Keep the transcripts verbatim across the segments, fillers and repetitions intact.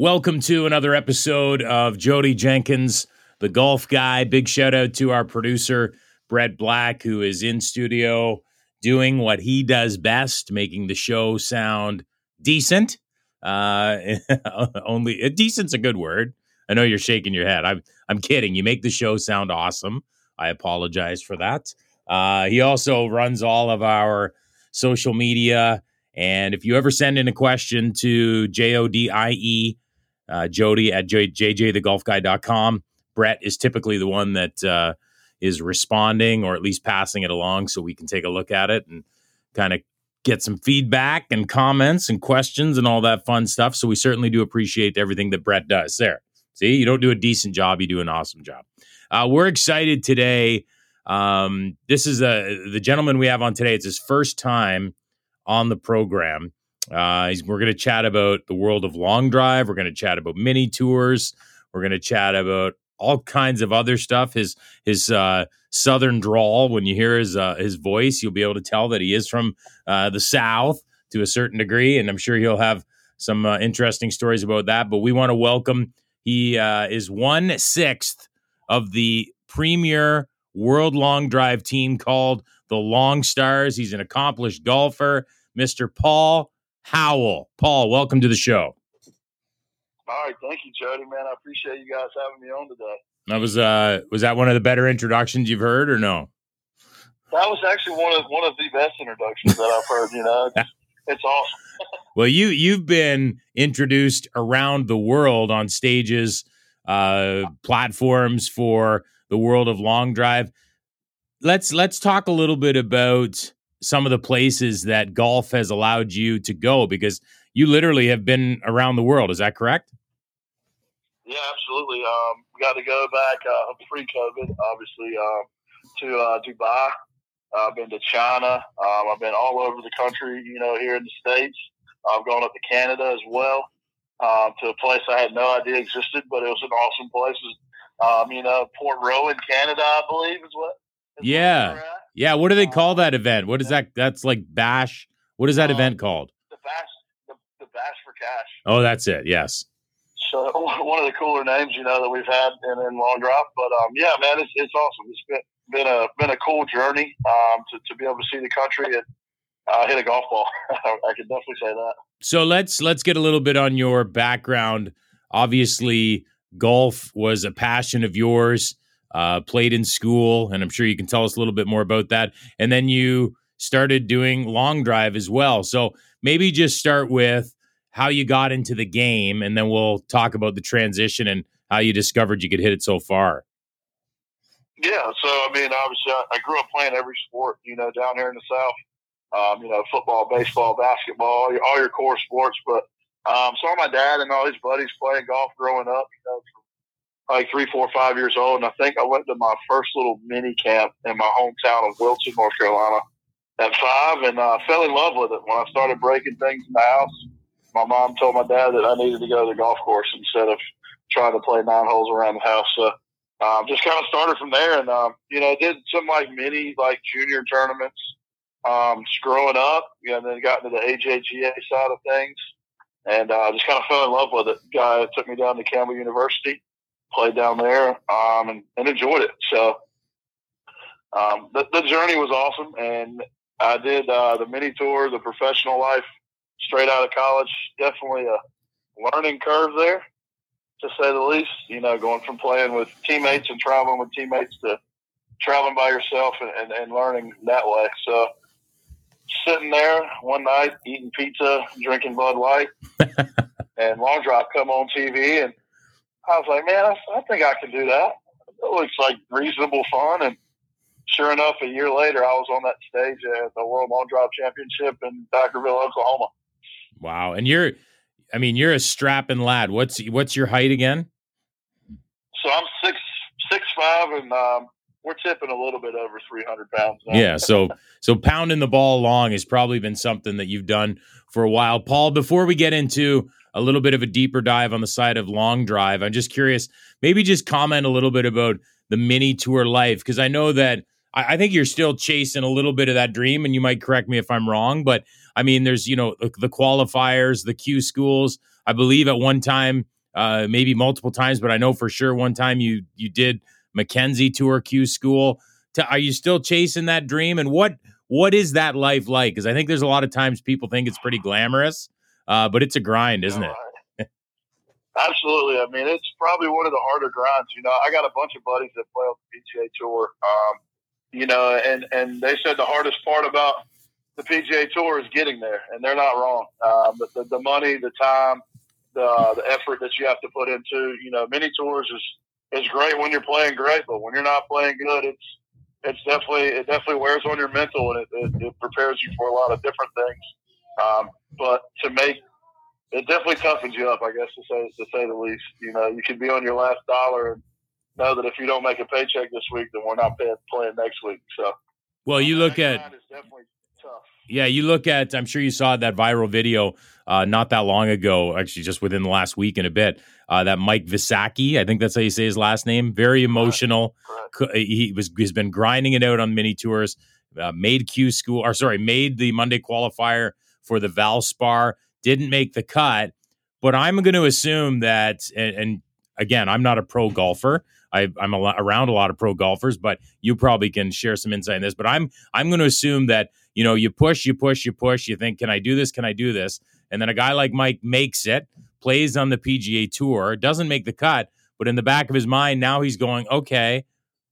Welcome to another episode of Jody Jenkins, the Golf Guy. Big shout out to our producer, Brett Black, who is in studio doing what he does best, making the show sound decent. Uh, only decent's a good word. I know you're shaking your head. I'm I'm kidding. You make the show sound awesome. I apologize for that. Uh, he also runs all of our social media. And if you ever send in a question to J O D I E, Uh, Jody at J J the golf guy dot com. Brett is typically the one that uh, is responding or at least passing it along so we can take a look at it and kind of get some feedback and comments and questions and all that fun stuff. So we certainly do appreciate everything that Brett does there. See, you don't do a decent job. You do an awesome job. Uh, we're excited today. Um, this is a, the gentleman we have on today. It's his first time on the program. Uh, he's, we're going to chat about the world of long drive. We're going to chat about mini tours. We're going to chat about all kinds of other stuff. His his uh, southern drawl, when you hear his uh, his voice, you'll be able to tell that he is from uh, the South to a certain degree. And I'm sure he'll have some uh, interesting stories about that. But we want to welcome, he uh, is one sixth of the premier world long drive team called the Long Stars. He's an accomplished golfer, Mister Paul Howell. Paul, welcome to the show. All right, thank you, Jody. Man, I appreciate you guys having me on today. That was uh, was that one of the better introductions you've heard, or no? That was actually one of one of the best introductions that I've heard. You know, it's, it's awesome. Well, you you've been introduced around the world on stages, uh, platforms for the world of long drive. Let's let's talk a little bit about some of the places that golf has allowed you to go, because you literally have been around the world. Is that correct? Yeah, absolutely. Um, we got to go back uh, pre-COVID, obviously, um, to uh, Dubai. Uh, I've been to China. Um, I've been all over the country, you know, here in the States. I've gone up to Canada as well, um, to a place I had no idea existed, but it was an awesome place. Um, you know, Port Rowan, Canada, I believe is what. Yeah. Yeah. What do they call that event? What is that? That's like Bash. What is that um, event called? The Bash, the, the Bash for Cash. Oh, that's it. Yes. So one of the cooler names, you know, that we've had in, in long drive, but um, yeah, man, it's, it's awesome. It's been, been a, been a cool journey um, to, to be able to see the country and uh, hit a golf ball. I can definitely say that. So let's, let's get a little bit on your background. Obviously golf was a passion of yours. Uh, played in school, and I'm sure you can tell us a little bit more about that. And then you started doing long drive as well. So maybe just start with how you got into the game, and then we'll talk about the transition and how you discovered you could hit it so far. Yeah, so, I mean, obviously, I, I grew up playing every sport, you know, down here in the South. Um, you know, football, baseball, basketball, all your, all your core sports. But um, saw my dad and all his buddies playing golf growing up, you know, like three, four, five years old. And I think I went to my first little mini camp in my hometown of Wilson, North Carolina at five, and I uh, fell in love with it. When I started breaking things in the house, my mom told my dad that I needed to go to the golf course instead of trying to play nine holes around the house. So um, just kind of started from there. And, um, you know, did some like mini, like junior tournaments, um, growing up, you know, and then got into the A J G A side of things, and uh, just kind of fell in love with it. Guy took me down to Campbell University, played down there, um, and, and enjoyed it. So um, the, the journey was awesome, and I did uh, the mini tour, the professional life, straight out of college. Definitely a learning curve there, to say the least. You know, going from playing with teammates and traveling with teammates to traveling by yourself and, and, and learning that way. So sitting there one night, eating pizza, drinking Bud Light, and long drive come on T V, and I was like, man, I, I think I can do that. It looks like reasonable fun. And sure enough, a year later, I was on that stage at the World Long Drive Championship in Thackerville, Oklahoma. Wow. And you're, I mean, you're a strapping lad. What's, what's your height again? So I'm six, six, five, and um, we're tipping a little bit over three hundred pounds now. Yeah. So, so pounding the ball long has probably been something that you've done for a while. Paul, before we get into a little bit of a deeper dive on the side of long drive, I'm just curious, maybe just comment a little bit about the mini tour life, because I know that I, I think you're still chasing a little bit of that dream, and you might correct me if I'm wrong, but I mean, there's, you know, the qualifiers, the Q schools. I believe at one time, uh, maybe multiple times, but I know for sure one time you you did Mackenzie Tour Q School. Are you still chasing that dream? And what what is that life like? Because I think there's a lot of times people think it's pretty glamorous, uh, but it's a grind, isn't it? Absolutely. I mean, it's probably one of the harder grinds. You know, I got a bunch of buddies that play on the P G A Tour, um, you know, and, and they said the hardest part about the P G A Tour is getting there, and they're not wrong. Um, but the, the money, the time, the the effort that you have to put into, you know, mini tours is, is great when you're playing great, but when you're not playing good, it's it's definitely it definitely wears on your mental, and it, it, it prepares you for a lot of different things. Um, but to make It definitely toughens you up, I guess, to say to say the least. You know, you can be on your last dollar and know that if you don't make a paycheck this week, then we're not paying, playing next week. So, well, you look at it's definitely tough. Yeah, you look at. I'm sure you saw that viral video uh, not that long ago, actually, just within the last week and a bit. Uh, that Mike Visacki, I think that's how you say his last name. Very emotional. Right. Right. He was he's been grinding it out on mini tours. Uh, made Q School, or sorry, made the Monday qualifier for the Valspar. Didn't make the cut, but I'm going to assume that, and, and again, I'm not a pro golfer. I, I'm a lo- around a lot of pro golfers, but you probably can share some insight in this, but I'm, I'm going to assume that, you know, you push, you push, you push, you think, can I do this? Can I do this? And then a guy like Mike makes it, plays on the P G A Tour, doesn't make the cut, but in the back of his mind, now he's going, okay,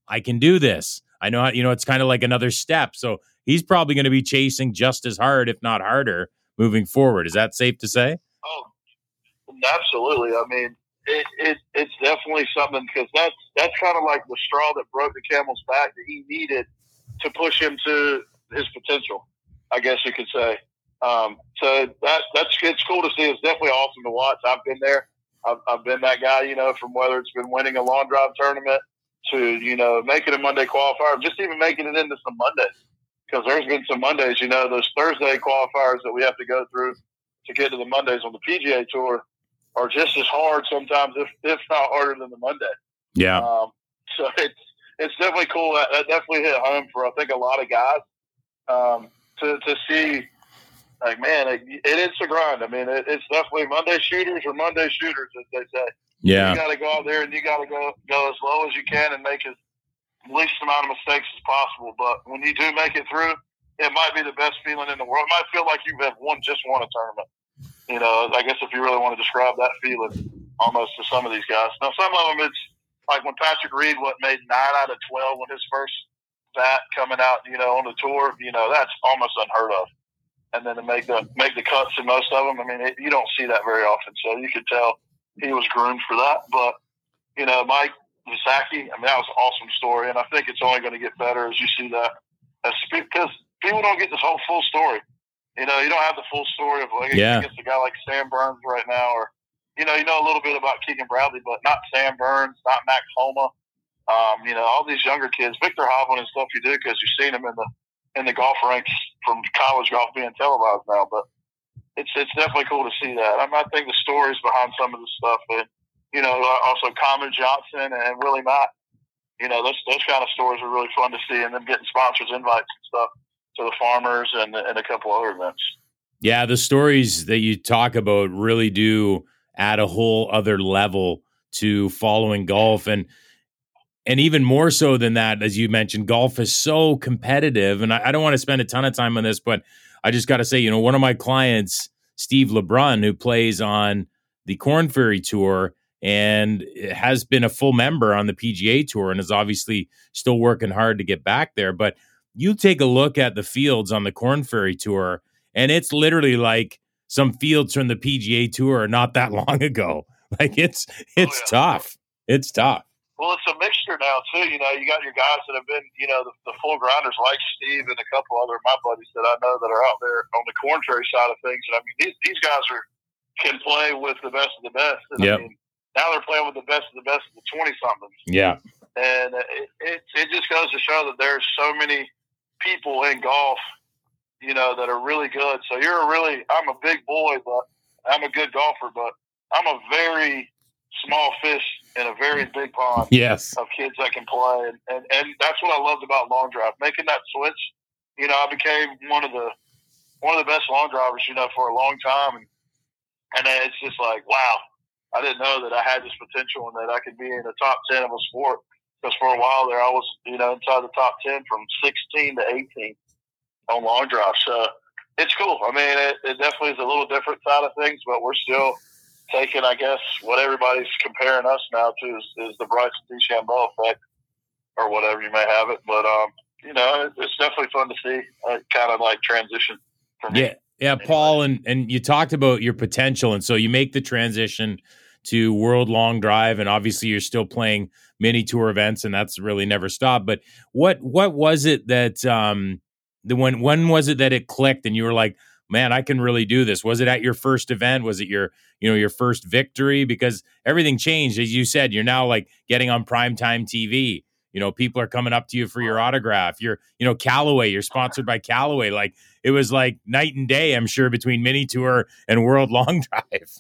I can do this. I know, how, you know, it's kind of like another step. So he's probably going to be chasing just as hard, if not harder, moving forward. Is that safe to say? Oh, absolutely. I mean, it, it it's definitely something, because that's, that's kind of like the straw that broke the camel's back that he needed to push him to his potential, I guess you could say. Um, so that that's it's cool to see. It's definitely awesome to watch. I've been there. I've, I've been that guy, you know, from whether it's been winning a long drive tournament to, you know, making a Monday qualifier, just even making it into some Mondays. Because there's been some Mondays, you know, those Thursday qualifiers that we have to go through to get to the Mondays on the P G A Tour are just as hard sometimes, if, if not harder than the Monday. Yeah. Um, so it's it's definitely cool. That, that definitely hit home for, I think, a lot of guys um, to to see, like, man, it, it is a grind. I mean, it, it's definitely Monday shooters or Monday shooters, as they say. Yeah. You got to go out there and you got to go go as low as you can and make it least amount of mistakes as possible, but when you do make it through, it might be the best feeling in the world. It might feel like you've won just won a tournament. You know, I guess if you really want to describe that feeling, almost to some of these guys. Now, some of them, it's like when Patrick Reed what made nine out of twelve with his first bat coming out, you know, on the tour. You know, that's almost unheard of. And then to make the make the cuts in most of them, I mean, it, you don't see that very often. So you could tell he was groomed for that. But you know, Mike Visacki, I mean, that was an awesome story, and I think it's only going to get better as you see that. That's because people don't get this whole full story. You know, you don't have the full story of, like, yeah. I guess a guy like Sam Burns right now, or, you know, you know a little bit about Keegan Bradley, but not Sam Burns, not Max Homa. Um, you know, all these younger kids, Victor Hovland and stuff you do because you've seen them in the in the golf ranks from college golf being televised now, but it's it's definitely cool to see that. I mean, I think the stories behind some of this stuff, and you know, also Common Johnson and Willie Matt. You know, those those kind of stories are really fun to see, and them getting sponsors, invites, and stuff to the Farmers and and a couple other events. Yeah, the stories that you talk about really do add a whole other level to following golf, and and even more so than that, as you mentioned, golf is so competitive. And I, I don't want to spend a ton of time on this, but I just got to say, you know, one of my clients, Steve LeBrun, who plays on the Corn Ferry Tour, and has been a full member on the P G A Tour and is obviously still working hard to get back there. But you take a look at the fields on the Corn Ferry Tour, and it's literally like some fields from the P G A Tour not that long ago. Like, it's it's oh, yeah. tough. It's tough. Well, it's a mixture now, too. You know, you got your guys that have been, you know, the, the full grinders like Steve and a couple other of my buddies that I know that are out there on the Corn Ferry side of things. And, I mean, these, these guys are can play with the best of the best. And, yep. I mean, now they're playing with the best of the best of the twenty-somethings. Yeah. And it, it it just goes to show that there's so many people in golf, you know, that are really good. So you're a really – I'm a big boy, but I'm a good golfer, but I'm a very small fish in a very big pond yes. of kids that can play. And, and, and that's what I loved about long drive, making that switch. You know, I became one of the one of the best long drivers, you know, for a long time. And And it's just like, wow, I didn't know that I had this potential and that I could be in the top ten of a sport. Because for a while there, I was, you know, inside the top ten from sixteen to eighteen on long drive. So it's cool. I mean, it, it definitely is a little different side of things, but we're still taking, I guess, what everybody's comparing us now to is, is the Bryson DeChambeau effect or whatever you may have it. But, um, you know, it, it's definitely fun to see uh, kind of like transition for me. Yeah. Yeah, anyway. Paul, and, and you talked about your potential, and so you make the transition to World Long Drive, and obviously you're still playing mini tour events, and that's really never stopped. But what what was it that um, the when when was it that it clicked, and you were like, man, I can really do this? Was it at your first event? Was it your you know your first victory? Because everything changed, as you said. You're now like getting on primetime T V. You know, people are coming up to you for your autograph. You're, you know, Callaway, you're sponsored by Callaway. Like, it was like night and day, I'm sure, between mini tour and World Long Drive.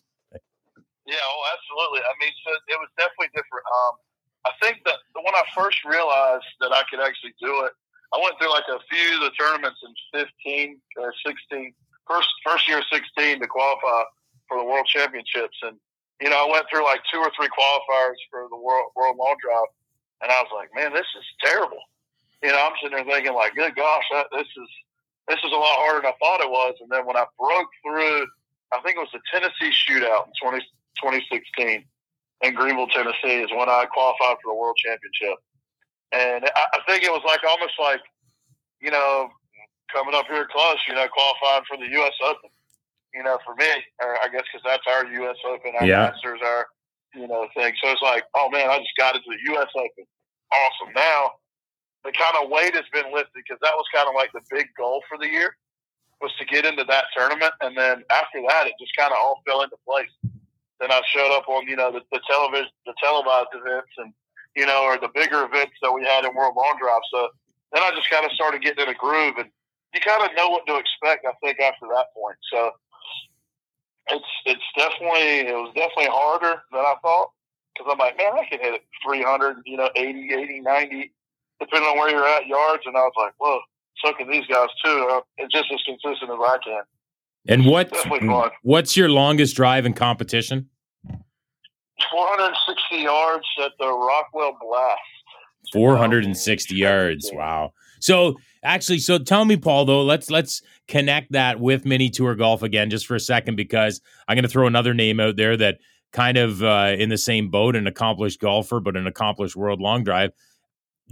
Yeah, oh, absolutely. I mean, so it was definitely different. Um, I think that when I first realized that I could actually do it, I went through like a few of the tournaments in fifteen or sixteen, first, first year sixteen to qualify for the World Championships. And, you know, I went through like two or three qualifiers for the World, World Long Drive. And I was like, man, this is terrible. You know, I'm sitting there thinking, like, good gosh, that, this is this is a lot harder than I thought it was. And then when I broke through, I think it was the Tennessee shootout in twenty sixteen in Greenville, Tennessee, is when I qualified for the World Championship. And I, I think it was like almost like, you know, coming up here close, you know, qualifying for the U S Open. You know, for me, or I guess because that's our U S Open, our yeah. Masters, our you know, thing. So it's like, oh man, I just got into the U S Open. Awesome. Now the kind of weight has been lifted because that was kind of like the big goal for the year was to get into that tournament. And then after that, it just kind of all fell into place. Then I showed up on, you know, the, the television, the televised events and, you know, or the bigger events that we had in World Long Drive. So then I just kind of started getting in a groove and you kind of know what to expect, I think, after that point. So It's it's definitely it was definitely harder than I thought because I'm like, man, I can hit it three hundred, you know, eighty, eighty, ninety, depending on where you're at yards. And I was like, whoa, so can these guys too. It's just as consistent as I can. And what what's your longest drive in competition? four hundred sixty yards at the Rockwell Blast. four hundred sixty yards. Wow. So actually, so tell me, Paul, though, let's let's connect that with mini tour golf again just for a second, because I'm going to throw another name out there that kind of uh, in the same boat, an accomplished golfer, but an accomplished World Long Drive,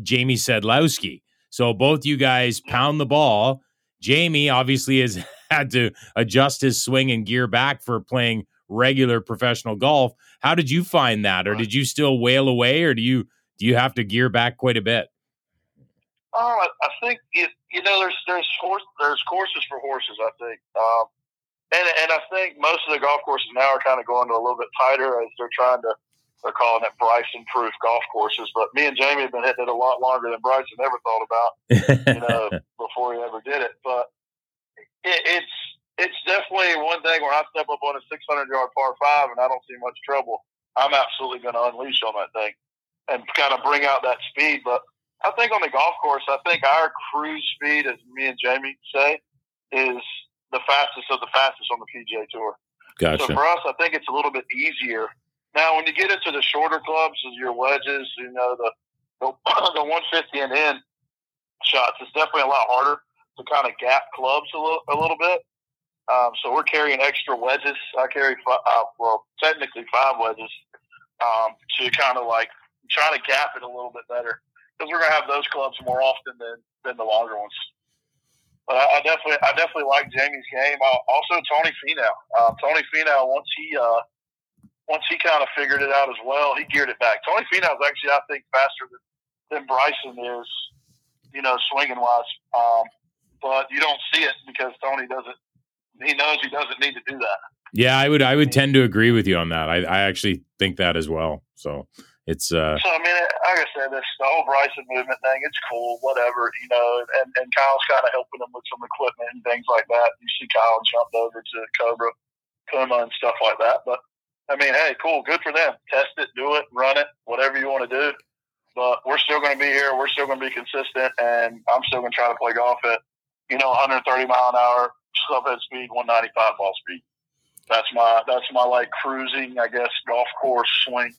Jamie Sadlowski. So both you guys pound the ball. Jamie obviously has had to adjust his swing and gear back for playing regular professional golf. How did you find that? Or did you still wail away, or do you do you have to gear back quite a bit? Oh, I think it, you know there's there's horse, there's courses for horses. I think, um, and and I think most of the golf courses now are kind of going to a little bit tighter as they're trying to they're calling it Bryson-proof golf courses. But me and Jamie have been hitting it a lot longer than Bryson ever thought about, you know, before he ever did it. But it, it's it's definitely one thing where I step up on a six hundred yard par five and I don't see much trouble. I'm absolutely going to unleash on that thing and kind of bring out that speed, but. I think on the golf course, I think our cruise speed, as me and Jamie say, is the fastest of the fastest on the P G A Tour. Gotcha. So for us, I think it's a little bit easier. Now, when you get into the shorter clubs, your wedges, you know, the the, the one fifty and in shots, it's definitely a lot harder to kind of gap clubs a little, a little bit. Um, so we're carrying extra wedges. I carry, five, uh, well, technically five wedges um, to kind of like try to gap it a little bit better. Because we're gonna have those clubs more often than, than the longer ones. But I, I definitely, I definitely like Jamie's game. Uh, also, Tony Finau. Uh, Tony Finau, once he, uh, once he kind of figured it out as well, he geared it back. Tony Finau is actually, I think, faster than, than Bryson is, you know, swinging wise. Um, but you don't see it because Tony doesn't. He knows he doesn't need to do that. Yeah, I would, I would tend to agree with you on that. I, I actually think that as well. So. It's uh, so I mean, like I said, this the whole Bryson movement thing. It's cool, whatever, you know. And, and Kyle's kind of helping him with some equipment and things like that. You see Kyle jump over to Cobra, Puma, and stuff like that. But I mean, hey, cool, good for them. Test it, do it, run it, whatever you want to do. But we're still going to be here. We're still going to be consistent, and I'm still going to try to play golf at, you know, one hundred thirty mile an hour clubhead speed, one ninety-five ball speed. That's my that's my like cruising, I guess, golf course swing.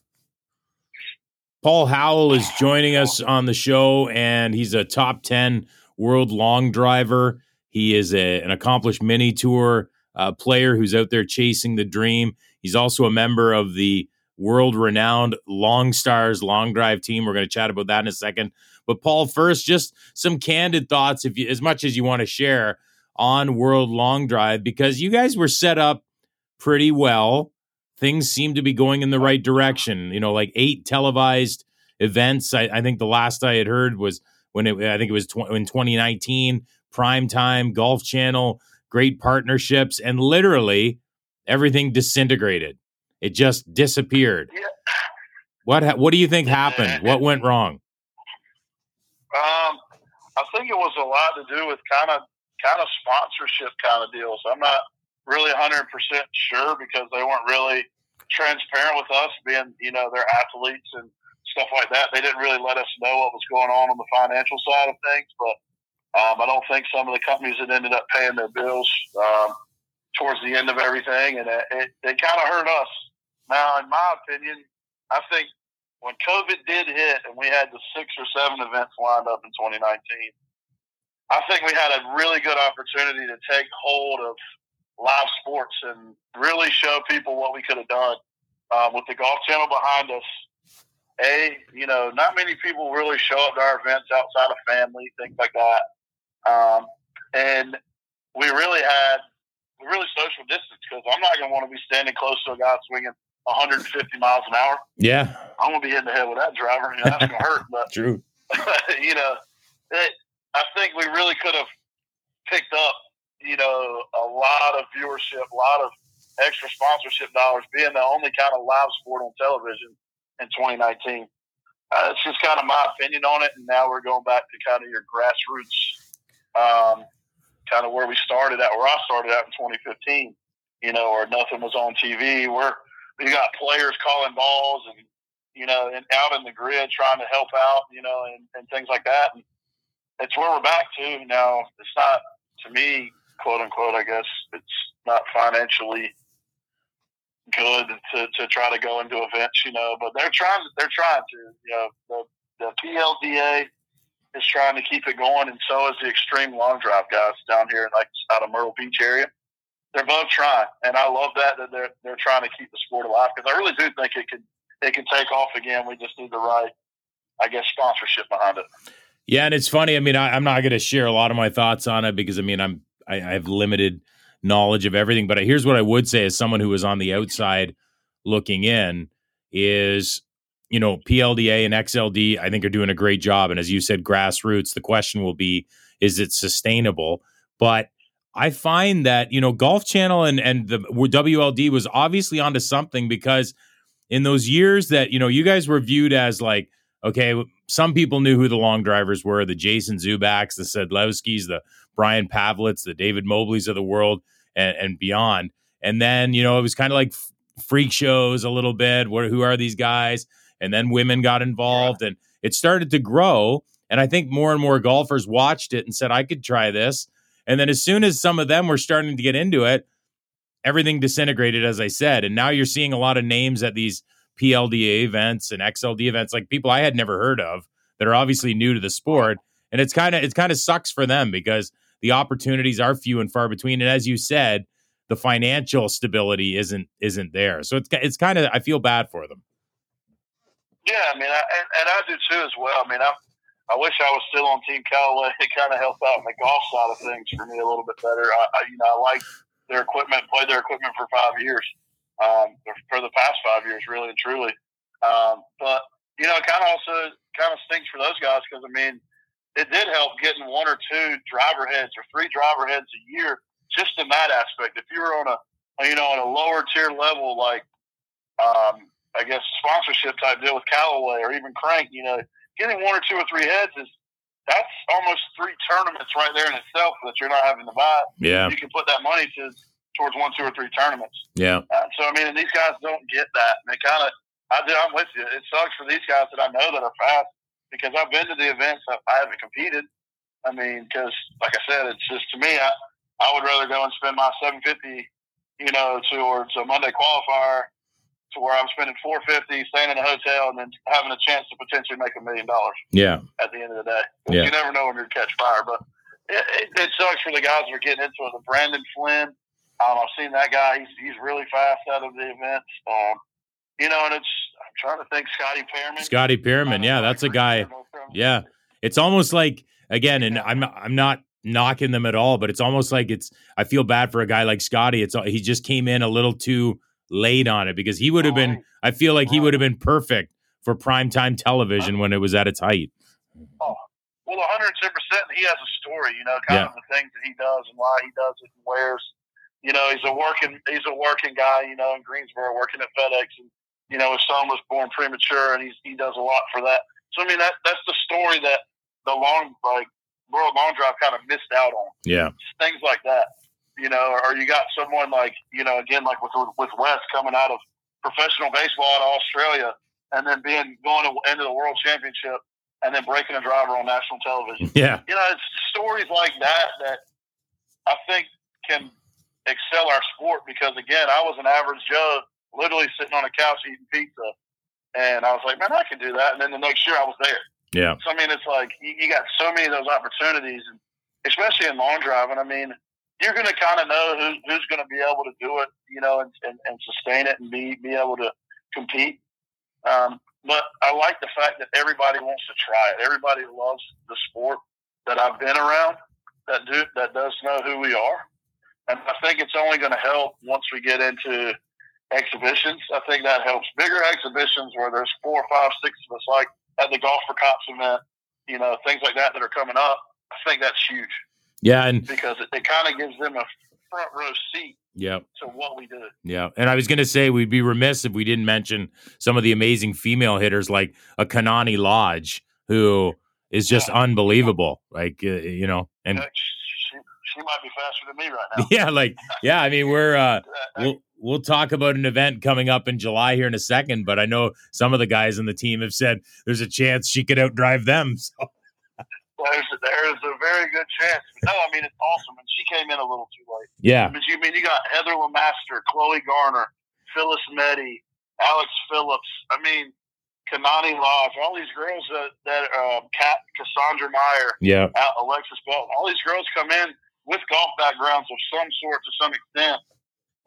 Paul Howell is joining us on the show, and he's a top ten world long driver. He is a, an accomplished mini tour uh, player who's out there chasing the dream. He's also a member of the world-renowned Long Stars long drive team. We're going to chat about that in a second. But Paul, first, just some candid thoughts, if you, as much as you want to share, on World Long Drive, because you guys were set up pretty well. Things seem to be going in the right direction. You know, like eight televised events. I, I think the last I had heard was when it, I think it was tw- in twenty nineteen, primetime, Golf Channel, great partnerships, and literally everything disintegrated. It just disappeared. Yeah. What ha- What do you think happened? What went wrong? Um, I think it was a lot to do with kind of kind of sponsorship kind of deals. I'm not really one hundred percent sure because they weren't really transparent with us being, you know, their athletes and stuff like that. They didn't really let us know what was going on on the financial side of things, but um, I don't think some of the companies that ended up paying their bills um, towards the end of everything, and it, it, it kind of hurt us. Now, in my opinion, I think when COVID did hit and we had the six or seven events lined up in twenty nineteen, I think we had a really good opportunity to take hold of live sports and really show people what we could have done uh, with the Golf Channel behind us. A, you know, not many people really show up to our events outside of family, things like that. Um, and we really had we really social distance because I'm not going to want to be standing close to a guy swinging one hundred fifty miles an hour. Yeah. I'm going to be hitting the head with that driver. You know, that's going to hurt. But, true. you know, it, I think we really could have picked up, you know, a lot of viewership, a lot of extra sponsorship dollars being the only kind of live sport on television in twenty nineteen. Uh, it's just kind of my opinion on it. And now we're going back to kind of your grassroots, um, kind of where we started at, where I started out in twenty fifteen, you know, where nothing was on T V. We're, we got players calling balls and, you know, and out in the grid trying to help out, you know, and, and things like that. And it's where we're back to now. It's not, to me, quote unquote, I guess it's not financially good to, to try to go into events, you know, but they're trying, they're trying to, you know, the, the P L D A is trying to keep it going. And so is the extreme long drive guys down here, like out of Myrtle Beach area. They're both trying. And I love that, that they're, they're trying to keep the sport alive. Cause I really do think it could, it can take off again. We just need the right, I guess, sponsorship behind it. Yeah. And it's funny. I mean, I, I'm not going to share a lot of my thoughts on it because I mean, I'm, I, I have limited knowledge of everything, but here's what I would say as someone who was on the outside looking in is, you know, P L D A and X L D, I think are doing a great job. And as you said, grassroots, the question will be, is it sustainable? But I find that, you know, Golf Channel and, and the W L D was obviously onto something because in those years that, you know, you guys were viewed as like, okay, some people knew who the long drivers were, the Jason Zubacks, the Sadlowskis, the Brian Pavlets, the David Mobleys of the world and, and beyond. And then, you know, it was kind of like f- freak shows a little bit. What, who are these guys? And then women got involved and it started to grow. And I think more and more golfers watched it and said, I could try this. And then as soon as some of them were starting to get into it, everything disintegrated, as I said. And now you're seeing a lot of names at these P L D A events and X L D events, like people I had never heard of that are obviously new to the sport. And it's kind of, it kind of sucks for them because the opportunities are few and far between. And as you said, the financial stability isn't, isn't there. So it's, it's kind of, I feel bad for them. Yeah. I mean, I, and, and I do too as well. I mean, I I wish I was still on Team Callaway. It kind of helped out in the golf side of things for me a little bit better. I, I you know, I like their equipment, played their equipment for five years. Um, for the past five years, really and truly. Um, but, you know, it kind of also kind of stinks for those guys because, I mean, it did help getting one or two driver heads or three driver heads a year just in that aspect. If you were on a, you know, on a lower tier level, like, um, I guess, sponsorship type deal with Callaway or even Crank, you know, getting one or two or three heads is that's almost three tournaments right there in itself that you're not having to buy. Yeah. You can put that money to towards one, two, or three tournaments. Yeah. Uh, so, I mean, and these guys don't get that. And they kind of, I do, I'm with you. It sucks for these guys that I know that are fast because I've been to the events. I, I haven't competed. I mean, because, like I said, it's just, to me, I, I would rather go and spend my seven fifty you know, towards a Monday qualifier to where I'm spending four hundred fifty dollars, staying in a hotel, and then having a chance to potentially make a million dollars. Yeah. At the end of the day. Yeah. You never know when you're catch fire, but it, it, it sucks for the guys that are getting into it. The Brandon Flynn, um, I've seen that guy. He's he's really fast out of the events. Um, you know, and it's, I'm trying to think, Scotty Pearman. Scotty Pearman, yeah, that's a guy. Yeah. It's almost like, again, and I'm I'm not knocking them at all, but it's almost like it's, I feel bad for a guy like Scotty. It's, he just came in a little too late on it, because he would have been, I feel like he would have been perfect for primetime television when it was at its height. Oh, well, one hundred ten percent, he has a story, you know, kind yeah. of the things that he does and why he does it and wears. You know, he's a working, he's a working guy, you know, in Greensboro, working at FedEx, and, you know, his son was born premature, and he's, he does a lot for that. So, I mean, that that's the story that the long, like, World Long Drive kind of missed out on. Yeah. Things like that, you know, or you got someone like, you know, again, like with with West coming out of professional baseball out of Australia and then being going to, into the World Championship and then breaking a driver on national television. Yeah. You know, it's stories like that that I think can excel our sport, because, again, I was an average Joe literally sitting on a couch eating pizza, and I was like, man, I can do that. And then the next year I was there. Yeah. So, I mean, it's like you, you got so many of those opportunities, and especially in long driving. I mean, you're going to kind of know who, who's going to be able to do it, you know, and, and, and sustain it and be, be able to compete. Um, but I like the fact that everybody wants to try it. Everybody loves the sport that I've been around that do that does know who we are. And I think it's only going to help once we get into exhibitions. I think that helps. Bigger exhibitions where there's four, five, six of us, like at the Golf for Cops event, you know, things like that that are coming up. I think that's huge. Yeah, and because it, it kind of gives them a front row seat. Yeah. To what we do. Yeah, and I was going to say we'd be remiss if we didn't mention some of the amazing female hitters, like a Kanani Lodge, who is just yeah. unbelievable. Like uh, you know, and yeah, she, she might be faster than me right now. Yeah, like yeah. I mean, we're uh, we'll we'll talk about an event coming up in July here in a second, but I know some of the guys on the team have said there's a chance she could outdrive them. So. There's a, there's a very good chance. No, I mean, it's awesome. And she came in a little too late. Yeah. But you mean you got Heather LeMaster, Chloe Garner, Phyllis Meddy, Alex Phillips. I mean, Kanani Lodge, all these girls that, that uh, Kat, Cassandra Meyer, yeah. Alexis Bell, all these girls come in with golf backgrounds of some sort to some extent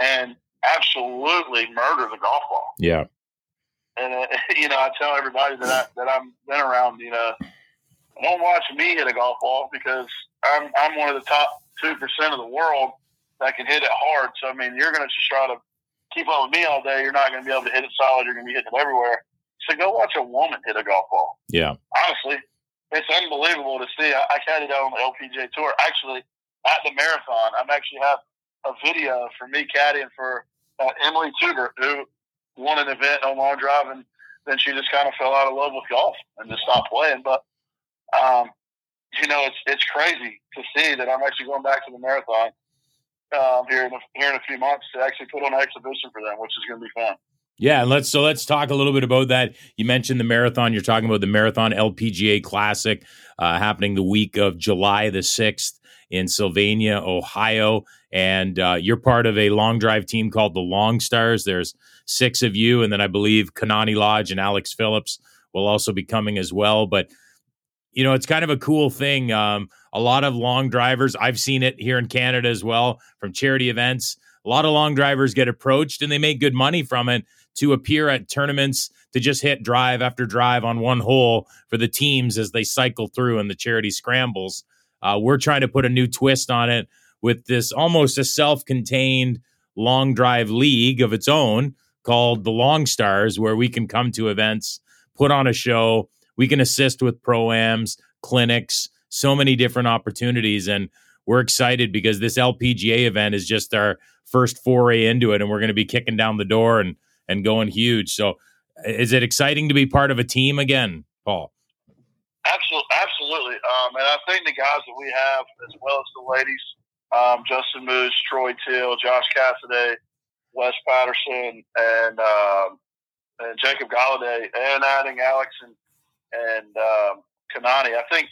and absolutely murder the golf ball. Yeah. And, uh, you know, I tell everybody that, I, that I'm been around, you know, don't watch me hit a golf ball, because I'm I'm one of the top two percent of the world that can hit it hard. So I mean, you're going to just try to keep up with me all day. You're not going to be able to hit it solid. You're going to be hitting it everywhere. So go watch a woman hit a golf ball. Yeah, honestly, it's unbelievable to see. I, I caddied out on the L P G A Tour, actually at the marathon. I'm actually have a video for me caddying for uh, Emily Tudor, who won an event on long drive, and then she just kind of fell out of love with golf and just stopped playing, but. Um, you know, it's it's crazy to see that I'm actually going back to the marathon um, here in a, here in a few months to actually put on an exhibition for them, which is going to be fun. Yeah, and let's so let's talk a little bit about that. You mentioned the marathon. You're talking about the Marathon L P G A Classic uh, happening the week of July the sixth in Sylvania, Ohio, and uh, you're part of a long drive team called the Long Stars. There's six of you, and then I believe Kanani Lodge and Alex Phillips will also be coming as well, but. You know, it's kind of a cool thing. Um, a lot of long drivers, I've seen it here in Canada as well from charity events. A lot of long drivers get approached and they make good money from it to appear at tournaments to just hit drive after drive on one hole for the teams as they cycle through in the charity scrambles. Uh, we're trying to put a new twist on it with this almost a self-contained long drive league of its own called the Long Stars, where we can come to events, put on a show. We can assist with pro-ams, clinics, so many different opportunities. And we're excited because this L P G A event is just our first foray into it. And we're going to be kicking down the door and, and going huge. So is it exciting to be part of a team again, Paul? Absolutely. Absolutely. Um, and I think the guys that we have, as well as the ladies, um, Justin Moose, Troy Till, Josh Cassidy, Wes Patterson, and, um, and Jacob Galladay, and adding Alex and, and um, Kanani, I think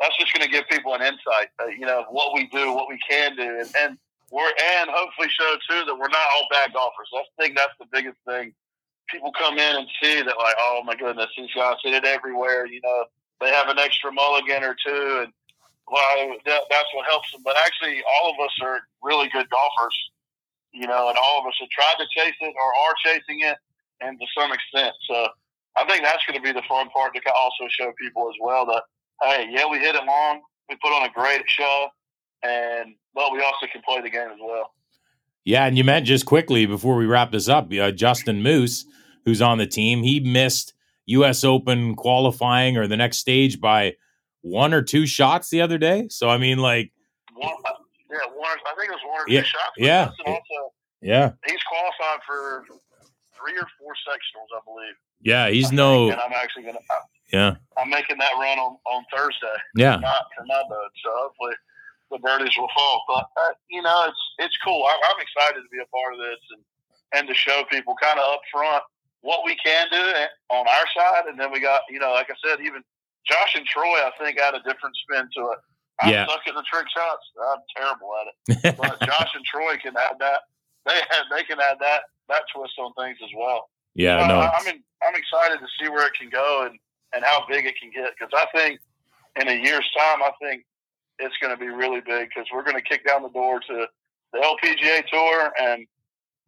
that's just going to give people an insight, uh, you know, what we do, what we can do. And, and we're and hopefully show too that we're not all bad golfers. I think that's the biggest thing. People come in and see that, like, oh my goodness, these guys hit it everywhere. You know, they have an extra mulligan or two, and well, that, that's what helps them. But actually, all of us are really good golfers. You know, and all of us have tried to chase it or are chasing it, and to some extent. So I think that's going to be the fun part to also show people as well that, hey, yeah, we hit it long, we put on a great show, and but we also can play the game as well. Yeah, and you meant just quickly before we wrap this up, uh, Justin Moose, who's on the team, he missed U S Open qualifying or the next stage by one or two shots the other day. So, I mean, like... One, yeah, one, I think it was one or two yeah, shots. Yeah. Also, yeah. He's qualified for three or four sectionals, I believe. Yeah, he's I no... Think, and I'm actually going to... Yeah. I'm making that run on, on Thursday. Yeah. Not for my boat, so hopefully... the birdies will fall, but uh, you know, it's it's cool. I'm, I'm excited to be a part of this and, and to show people kind of up front what we can do on our side, and then we got, you know, like I said, even Josh and Troy, I think, had a different spin to it. I yeah. suck at the trick shots. I'm terrible at it, but Josh and Troy can add that. They have, they can add that that twist on things as well. Yeah, so no, I, I'm in, I'm excited to see where it can go and and how big it can get, because I think in a year's time, I think. It's going to be really big, because we're going to kick down the door to the L P G A Tour, and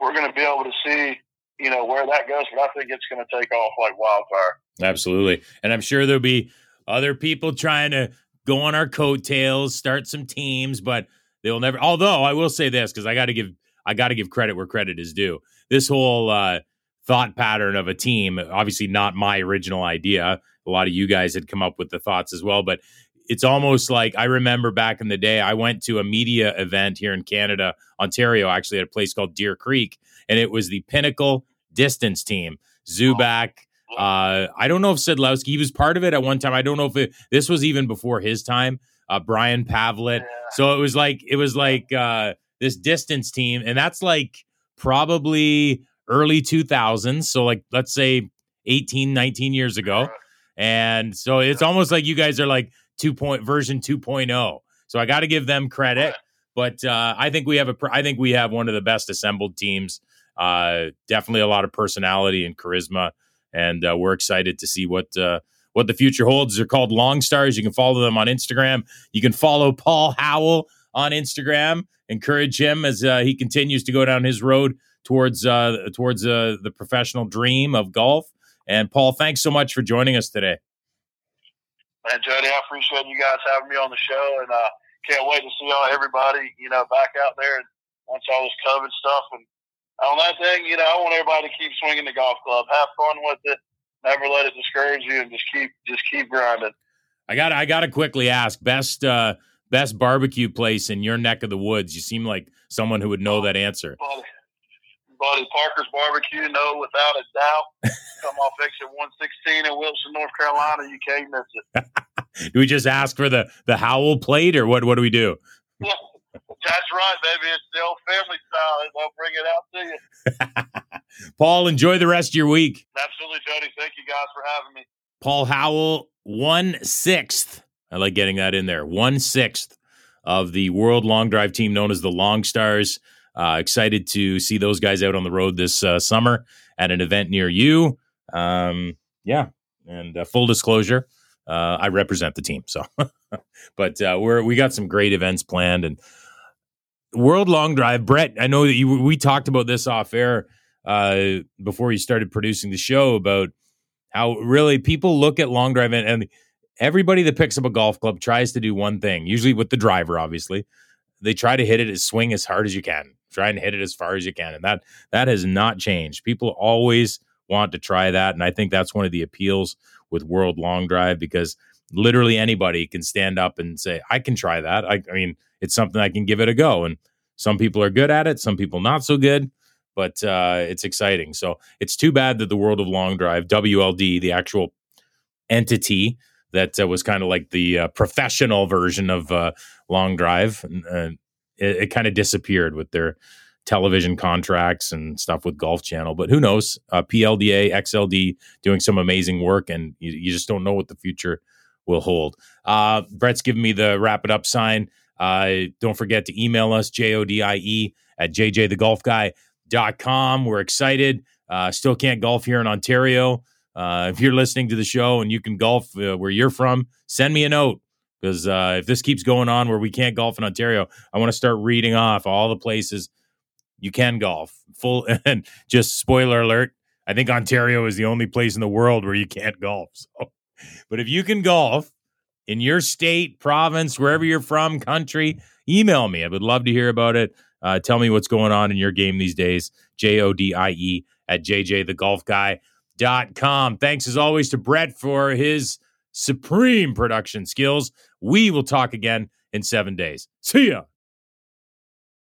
we're going to be able to see, you know, where that goes. But I think it's going to take off like wildfire. Absolutely. And I'm sure there'll be other people trying to go on our coattails, start some teams, but they'll never, although I will say this, because I got to give, I got to give credit where credit is due. This whole uh, thought pattern of a team, obviously not my original idea. A lot of you guys had come up with the thoughts as well, but it's almost like I remember back in the day, I went to a media event here in Canada, Ontario, actually at a place called Deer Creek, and it was the Pinnacle Distance Team. Zuback, uh, I don't know if Sadlowski, he was part of it at one time. I don't know if it, this was even before his time, uh, Brian Pavlet. Yeah. So it was like, it was like uh, this distance team, and that's like probably early two thousands. So like, let's say eighteen, nineteen years ago. And so it's almost like you guys are like, two point version two point oh. So I got to give them credit, but uh, I think we have a, I think we have one of the best assembled teams. Uh, definitely a lot of personality and charisma, and uh, we're excited to see what uh, what the future holds. They're called Long Stars. You can follow them on Instagram. You can follow Paul Howell on Instagram. Encourage him as uh, he continues to go down his road towards uh, towards uh, the professional dream of golf. And Paul, thanks so much for joining us today. Man, Jody, I appreciate you guys having me on the show, and uh, can't wait to see all everybody, you know, back out there, and once all this COVID stuff. And on that thing, you know, I want everybody to keep swinging the golf club, have fun with it, never let it discourage you, and just keep just keep grinding. I got I got to quickly ask, best uh, best barbecue place in your neck of the woods. You seem like someone who would know that answer. Buddy, buddy Parker's Barbecue, no, without a doubt. Come off exit one sixteen in Wilson, North Carolina. You can't miss it. Do we just ask for the, the Howell plate, or what, what do we do? Yeah, that's right, baby. It's the old family style. They'll bring it out to you. Paul, enjoy the rest of your week. Absolutely, Jody. Thank you guys for having me. Paul Howell, one-sixth. I like getting that in there. One-sixth of the World Long Drive team known as the Long Stars. Uh, excited to see those guys out on the road this uh, summer at an event near you. Um, yeah. And uh, full disclosure, uh, I represent the team. So, but, uh, we're, we got some great events planned, and World Long Drive. Brett, I know that you, we talked about this off air, uh, before you started producing the show, about how really people look at Long Drive, and, and everybody that picks up a golf club tries to do one thing, usually with the driver, obviously. They try to hit it as swing as hard as you can, try and hit it as far as you can. And that, that has not changed. People always want to try that. And I think that's one of the appeals with World Long Drive, because literally anybody can stand up and say, I can try that. I, I mean, it's something I can give it a go. And some people are good at it, some people not so good, but uh, it's exciting. So it's too bad that the World of Long Drive, W L D, the actual entity that uh, was kind of like the uh, professional version of uh, Long Drive, uh, it, it kind of disappeared with their television contracts and stuff with Golf Channel, but who knows? Uh, P L D A, X L D doing some amazing work, and you, you just don't know what the future will hold. Uh, Brett's giving me the wrap it up sign. Uh, don't forget to email us, J O D I E at J J the golf guy dot com. We're excited. Uh, still can't golf here in Ontario. Uh, if you're listening to the show and you can golf uh, where you're from, send me a note, because uh, if this keeps going on where we can't golf in Ontario, I want to start reading off all the places you can golf. Full and just spoiler alert, I think Ontario is the only place in the world where you can't golf. So, but if you can golf in your state, province, wherever you're from, country, email me. I would love to hear about it. Uh, tell me what's going on in your game these days. J O D I E at J J the golf guy dot com. Thanks as always to Brett for his supreme production skills. We will talk again in seven days. See ya.